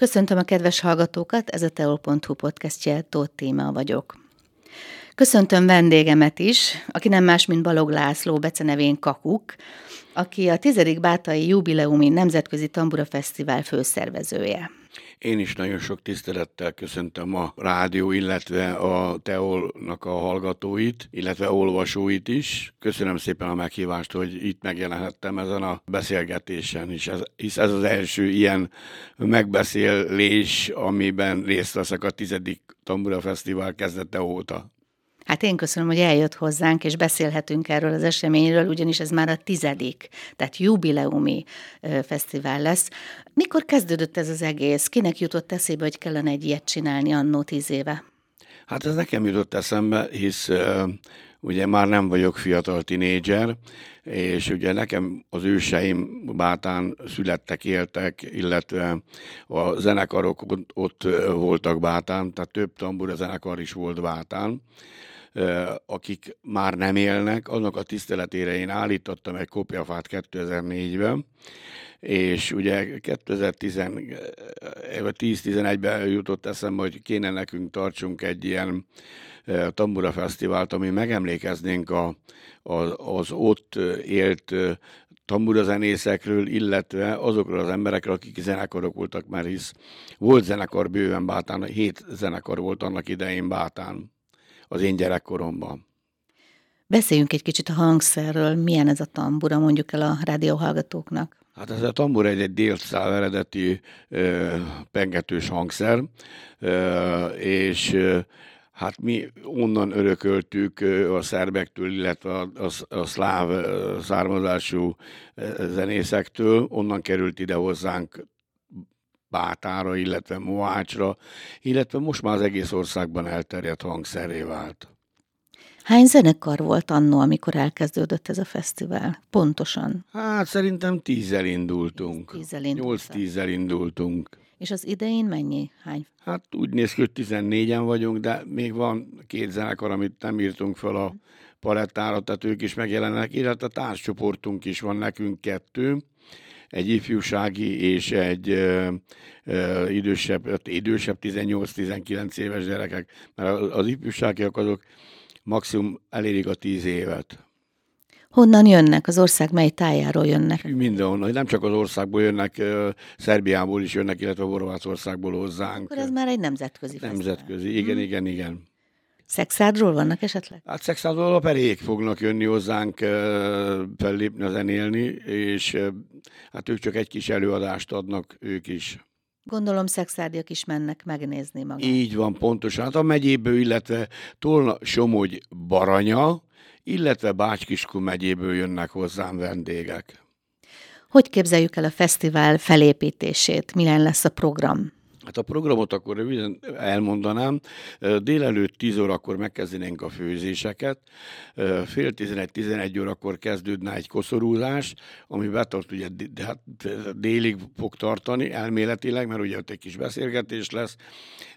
Köszöntöm a kedves hallgatókat, ez a teol.hu podcastje, Tóth Tímea vagyok. Köszöntöm vendégemet is, aki nem más, mint Balogh László, becenevén Kakuk, aki a 10. Bátai jubileumi Nemzetközi Tambura Fesztivál főszervezője. Én is nagyon sok tisztelettel köszöntöm a rádió, illetve a Teolnak a hallgatóit, illetve olvasóit is. Köszönöm szépen a meghívást, hogy itt megjelenhettem ezen a beszélgetésen is, hisz ez az első ilyen megbeszélés, amiben részt veszek a 10. Tambura Fesztivál kezdete óta. Hát én köszönöm, hogy eljött hozzánk, és beszélhetünk erről az eseményről, ugyanis ez már a 10., tehát jubileumi fesztivál lesz. Mikor kezdődött ez az egész? Kinek jutott eszébe, hogy kellene egy ilyet csinálni annó 10 éve? Hát ez nekem jutott eszembe, hisz ugye már nem vagyok fiatal tinédzser, és ugye nekem az őseim Bátán születtek, éltek, illetve a zenekarok ott voltak Bátán, tehát több tambura zenekar is volt Bátán. Akik már nem élnek, annak a tiszteletére én állítottam egy kopjafát 2004-ben, és ugye 2010-11-ben jutott eszembe, hogy kéne nekünk tartsunk egy ilyen tambura fesztivált, ami megemlékeznénk az ott élt tambura zenészekről, illetve azokról az emberekről, akik zenekarok voltak, mert hisz volt zenekar bőven Bátán, 7 zenekar volt annak idején Bátán. Az én gyerekkoromban. Beszéljünk egy kicsit a hangszerről. Milyen ez a tambura, mondjuk el a rádióhallgatóknak? Hát ez a tambura egy délszáll eredeti pengetős hangszer, és hát mi onnan örököltük a szerbektől, illetve a szláv származású zenészektől, onnan került ide hozzánk Bátára, illetve Mohácsra, illetve most már az egész országban elterjedt hangszerré vált. Hány zenekar volt annó, amikor elkezdődött ez a fesztivál? Pontosan. Hát szerintem 10-el indultunk. 8-10-el indultunk. És az idején mennyi? Hány? Hát úgy néz ki, hogy 14-en vagyunk, de még van 2 zenekar, amit nem írtunk fel a palettára, tehát ők is megjelennek, illetve a társcsoportunk is van, nekünk 2. Egy ifjúsági és egy idősebb 18-19 éves gyerekek, mert az ifjúságiak azok maximum elérik a 10 évet. Honnan jönnek? Az ország mely tájáról jönnek? Mindenhonnan. Nem csak az országból jönnek, Szerbiából is jönnek, illetve Horvátországból hozzánk. Akkor ez már egy nemzetközi fesztivál. Nemzetközi, igen. Szekszárdról vannak esetleg? Hát Szekszárról a perék fognak jönni hozzánk fellépni, zenélni, és hát ők csak egy kis előadást adnak, ők is. Gondolom szekszárdiak is mennek megnézni magát. Így van, pontosan. Hát a megyéből, illetve Tolna, Somogy, Baranya, illetve Bács-Kiskun megyéből jönnek hozzám vendégek. Hogy képzeljük el a fesztivál felépítését? Milyen lesz a program? Hát a programot akkor röviden elmondanám. Délelőtt 10 órakor megkezdenénk a főzéseket, fél 11-11 órakor kezdődne egy koszorúzás, ami betart, ugye délig fog tartani elméletileg, mert ugye ott egy kis beszélgetés lesz.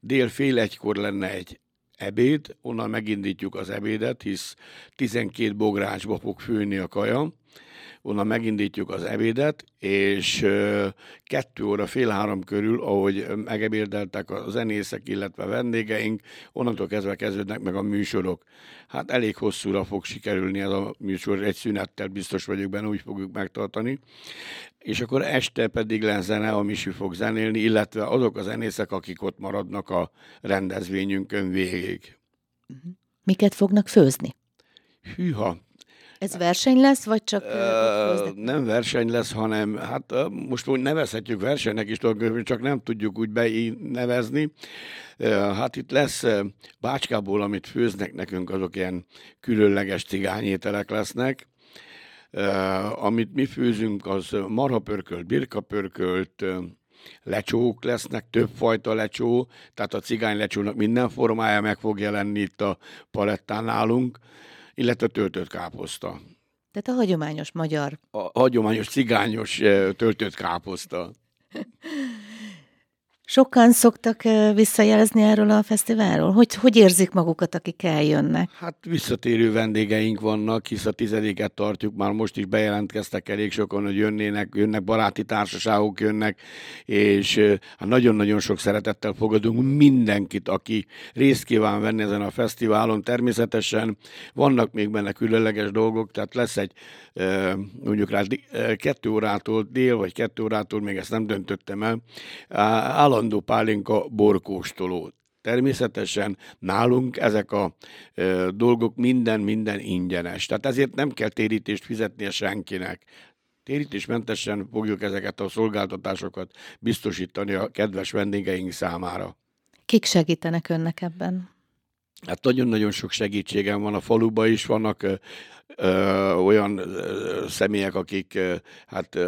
Dél fél egykor lenne egy ebéd, onnan megindítjuk az ebédet, hisz 12 bográcsba fog főni a kaja. Onnan megindítjuk az ebédet, és 2 óra, fél 3 körül, ahogy megebédeltek a zenészek, illetve a vendégeink, onnantól kezdve kezdődnek meg a műsorok. Hát elég hosszúra fog sikerülni ez a műsor, egy szünettel biztos vagyok benne, úgy fogjuk megtartani. És akkor este pedig lesz zene, a misi fog zenélni, illetve azok a zenészek, akik ott maradnak a rendezvényünkön végig. Miket fognak főzni? Hűha! Ez verseny lesz, vagy csak... Nem verseny lesz, hanem hát most úgy nevezhetjük versenynek is, csak nem tudjuk úgy nevezni. Hát itt lesz Bácskából, amit főznek nekünk, azok ilyen különleges cigányételek lesznek. Amit mi főzünk, az marhapörkölt, birkapörkölt, lecsók lesznek, többfajta lecsó, tehát a cigánylecsónak minden formája meg fog jelenni itt a palettán nálunk, illetve töltött káposzta. Tehát a hagyományos magyar... A hagyományos cigányos töltött káposzta. Sokan szoktak visszajelezni erről a fesztiválról? Hogy érzik magukat, akik eljönnek? Hát visszatérő vendégeink vannak, hisz a 10-et tartjuk, már most is bejelentkeztek elég sokan, hogy jönnek baráti társaságok jönnek, és nagyon-nagyon sok szeretettel fogadunk mindenkit, aki részt kíván venni ezen a fesztiválon. Természetesen vannak még benne különleges dolgok, tehát lesz egy, mondjuk rá 2 órától dél, vagy 2 órától, még ezt nem döntöttem el, állandó pálinka borkóstoló. Természetesen nálunk ezek a dolgok minden ingyenes. Tehát ezért nem kell térítést fizetnie senkinek. Térítésmentesen fogjuk ezeket a szolgáltatásokat biztosítani a kedves vendégeink számára. Kik segítenek önnek ebben? Hát nagyon-nagyon sok segítségem van, a faluban is vannak olyan személyek, akik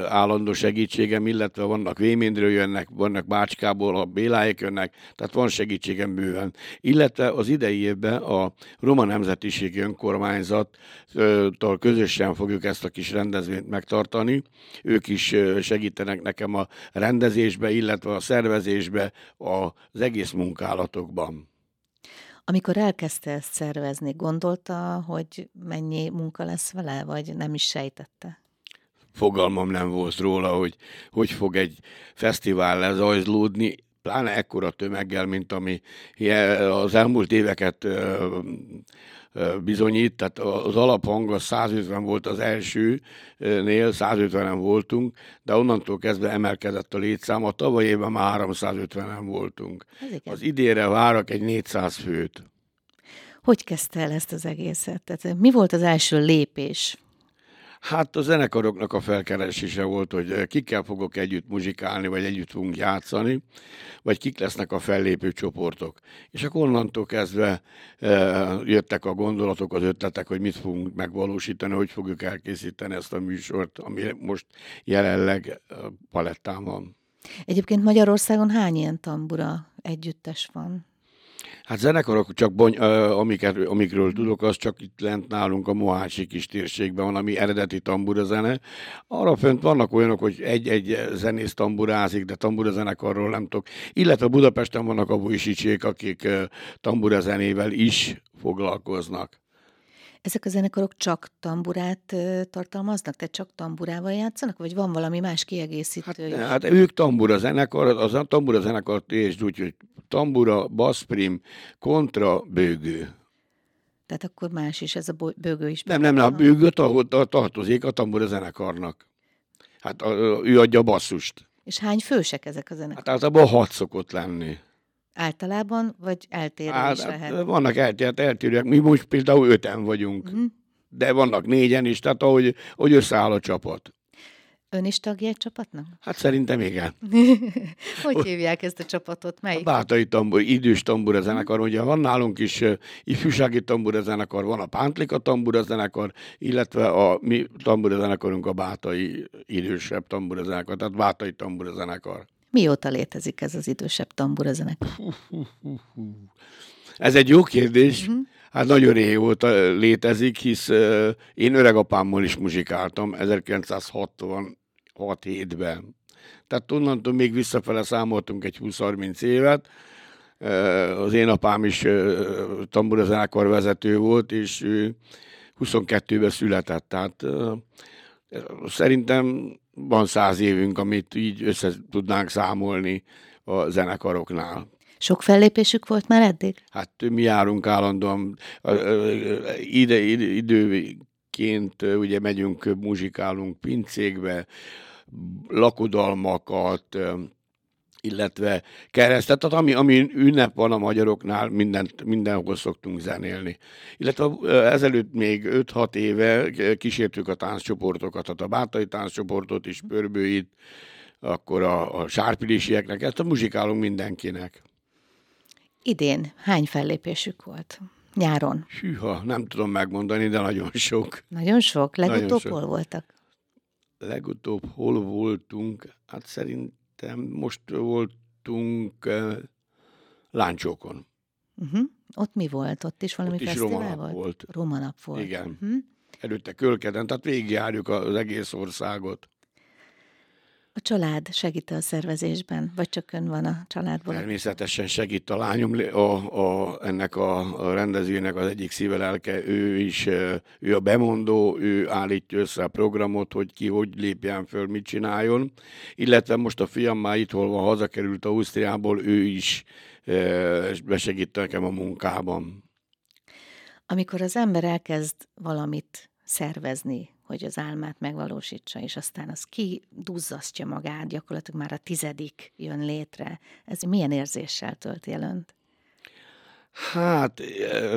állandó segítségem, illetve vannak Vémindről jönnek, vannak Bácskából, a Béláék jönnek, tehát van segítségem bőven. Illetve az idei évben a Roma Nemzetiségi Önkormányzattal közösen fogjuk ezt a kis rendezvényt megtartani. Ők is segítenek nekem a rendezésbe, illetve a szervezésbe, az egész munkálatokban. Amikor elkezdte ezt szervezni, gondolta, hogy mennyi munka lesz vele, vagy nem is sejtette? Fogalmam nem volt róla, hogy fog egy fesztivál lezajlódni, pláne ekkora tömeggel, mint ami az elmúlt éveket bizonyít, tehát az alaphang az 150 volt az elsőnél, 150-en voltunk, de onnantól kezdve emelkedett a létszám, a tavaly évben már 350-en voltunk. Az idénre várok egy 400 főt. Hogy kezdte el ezt az egészet? Tehát mi volt az első lépés? Hát a zenekaroknak a felkeresése volt, hogy kikkel fogok együtt muzsikálni, vagy együtt fogunk játszani, vagy kik lesznek a fellépő csoportok. És akkor onnantól kezdve jöttek a gondolatok, az ötletek, hogy mit fogunk megvalósítani, hogy fogjuk elkészíteni ezt a műsort, ami most jelenleg palettán van. Egyébként Magyarországon hány ilyen tambura együttes van? Hát zenekarok, csak amikről tudok, az csak itt lent nálunk a mohácsi kis térségben van, ami eredeti tambura zene. Arra fönt vannak olyanok, hogy egy zenész tamburázik, de tambura zenekarról nem tudok. Illetve Budapesten vannak a bújsicsék, akik tambura zenével is foglalkoznak. Ezek a zenekarok csak tamburát tartalmaznak? Tehát csak tamburával játszanak? Vagy van valami más kiegészítő? Hát ők tambura zenekar, az a tambura zenekar és úgy, hogy tambura, basszprim, kontra, bőgő. Tehát akkor más is, ez a bőgő is. Nem, a bőgő tartozik a tambura zenekarnak. Hát ő adja a basszust. És hány fősek ezek a zenekarok? Hát általában 6 szokott lenni. Általában, vagy eltérő is lehet? Vannak eltérőek. Mi most például 5-en vagyunk, de vannak 4-en is, tehát ahogy összeáll a csapat. Ön is tagja egy csapatnak? Hát szerintem igen. Hogy hívják ezt a csapatot? Melyik? A Bátai idős tambura zenekar. Ugye van nálunk is ifjúsági tambura zenekar, van a Pántlika tambura zenekar, illetve a mi tambura zenekarunk a Bátai idősebb tambura zenekar, tehát Bátai tambura zenekar. Mióta létezik ez az idősebb tambura zenekar? Ez egy jó kérdés. Hát nagyon régóta létezik, hisz én öregapámmal is muzsikáltam 1966-7-ben. Tehát onnantól még visszafele számoltunk egy 20-30 évet. Az én apám is tambura zenekar vezető volt, és 22-ben született. Tehát szerintem van 100 évünk, amit így össze tudnánk számolni a zenekaroknál. Sok fellépésük volt már eddig? Hát mi járunk állandóan. Időként ugye megyünk, muzsikálunk pincékbe, lakodalmakat, illetve keresztet, tehát ami ünnep van a magyaroknál, mindenhol szoktunk zenélni. Illetve ezelőtt még 5-6 éve kísértük a tánccsoportokat, tehát a Bátai tánccsoportot is, Pörbőit, akkor a sárpilisieknek, ezt a muzsikálunk mindenkinek. Idén hány fellépésük volt? Nyáron? Hűha, nem tudom megmondani, de nagyon sok. Nagyon sok? Legutóbb hol voltak? Legutóbb hol voltunk? Hát most voltunk Láncsókon. Ott mi volt? Ott is valami fesztivál volt? Roma nap volt. Igen. Előtte Kölkeden, tehát végigjárjuk az egész országot. A család segít a szervezésben, vagy csak ön van a családból? Természetesen segít a lányom, ennek a rendezőnek az egyik szívelelke, ő a bemondó, ő állítja össze a programot, hogy ki hogy lépjen föl, mit csináljon. Illetve most a fiam már itthon van, hazakerült Ausztriából, ő is besegít nekem a munkában. Amikor az ember elkezd valamit szervezni, hogy az álmát megvalósítsa, és aztán az kiduzzasztja magát, gyakorlatilag már a 10. jön létre. Ez milyen érzéssel tölti el önt? Hát,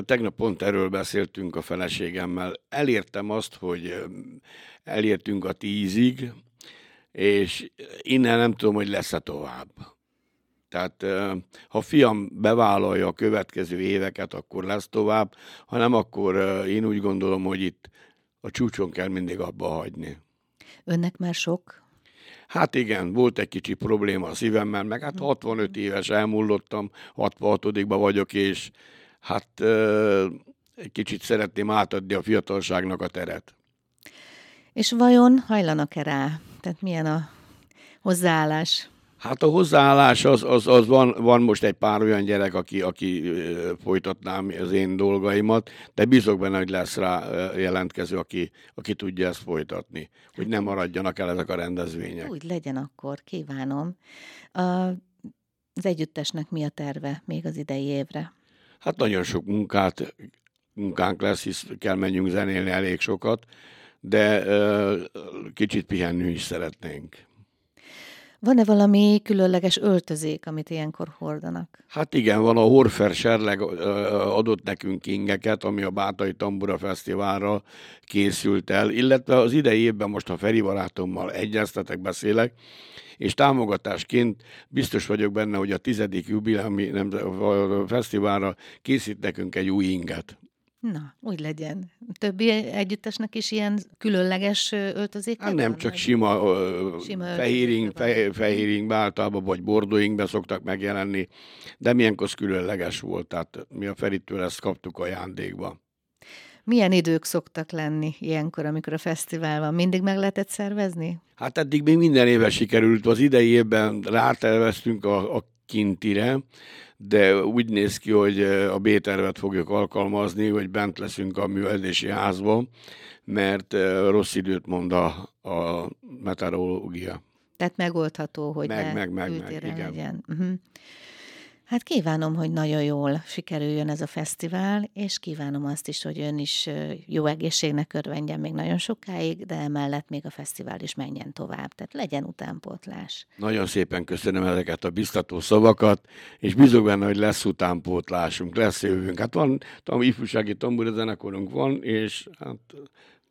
tegnap pont erről beszéltünk a feleségemmel. Elértem azt, hogy elértünk a 10-ig, és innen nem tudom, hogy lesz-e tovább. Tehát ha fiam bevállalja a következő éveket, akkor lesz tovább, ha nem, akkor én úgy gondolom, hogy itt a csúcson kell mindig abba hagyni. Önnek már sok? Hát igen, volt egy kicsi probléma a szívemmel, meg hát 65 éves elmúlottam, 66-ban vagyok, és hát egy kicsit szeretném átadni a fiatalságnak a teret. És vajon hajlanak-e rá? Tehát milyen a hozzáállás? Hát a hozzáállás az van most egy pár olyan gyerek, aki folytatnám az én dolgaimat, de bízok benne, hogy lesz rá jelentkező, aki tudja ezt folytatni, hogy nem maradjanak el ezek a rendezvények. Úgy legyen akkor, kívánom. Az együttesnek mi a terve még az idei évre? Hát nagyon sok munkánk lesz, hisz kell menjünk zenélni elég sokat, de kicsit pihenni is szeretnénk. Van-e valami különleges öltözék, amit ilyenkor hordanak? Hát igen, van a Horferserleg adott nekünk ingeket, ami a Bátai Tambura Fesztiválra készült el, illetve az idei évben most a Feri barátommal beszélek, és támogatásként biztos vagyok benne, hogy a 10. jubileumi fesztiválra készít nekünk egy új inget. Na, úgy legyen. Többi együttesnek is ilyen különleges öltözék? Hát nem, csak sima fehéringbe általában, vagy bordoingbe szoktak megjelenni, de milyenkor különleges volt, tehát mi a Feritől ezt kaptuk ajándékba. Milyen idők szoktak lenni ilyenkor, amikor a fesztivál van? Mindig meg lehetett szervezni? Hát eddig még minden éve sikerült. Az idei évben ráterveztünk a kintire, de úgy néz ki, hogy a B-tervet fogjuk alkalmazni, hogy bent leszünk a művelési házban, mert rossz időt mond a meteorológia. Tehát megoldható, hogy meg legyen. Uh-huh. Hát kívánom, hogy nagyon jól sikerüljön ez a fesztivál, és kívánom azt is, hogy ön is jó egészségnek örvendjen még nagyon sokáig, de emellett még a fesztivál is menjen tovább, tehát legyen utánpótlás. Nagyon szépen köszönöm ezeket a biztató szavakat, és bízok benne, hogy lesz utánpótlásunk, lesz jövőnk. Hát van, ifjúsági tambura zenekarunk van, és hát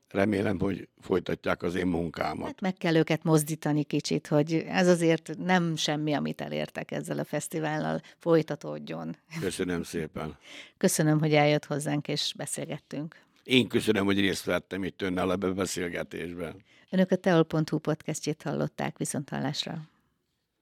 remélem, hogy folytatják az én munkámat. Hát meg kell őket mozdítani kicsit, hogy ez azért nem semmi, amit elértek ezzel a fesztivállal, folytatódjon. Köszönöm szépen. Köszönöm, hogy eljött hozzánk és beszélgettünk. Én köszönöm, hogy részt vettem itt önnel a beszélgetésben. Önök a teol.hu podcastjét hallották, viszonthallásra.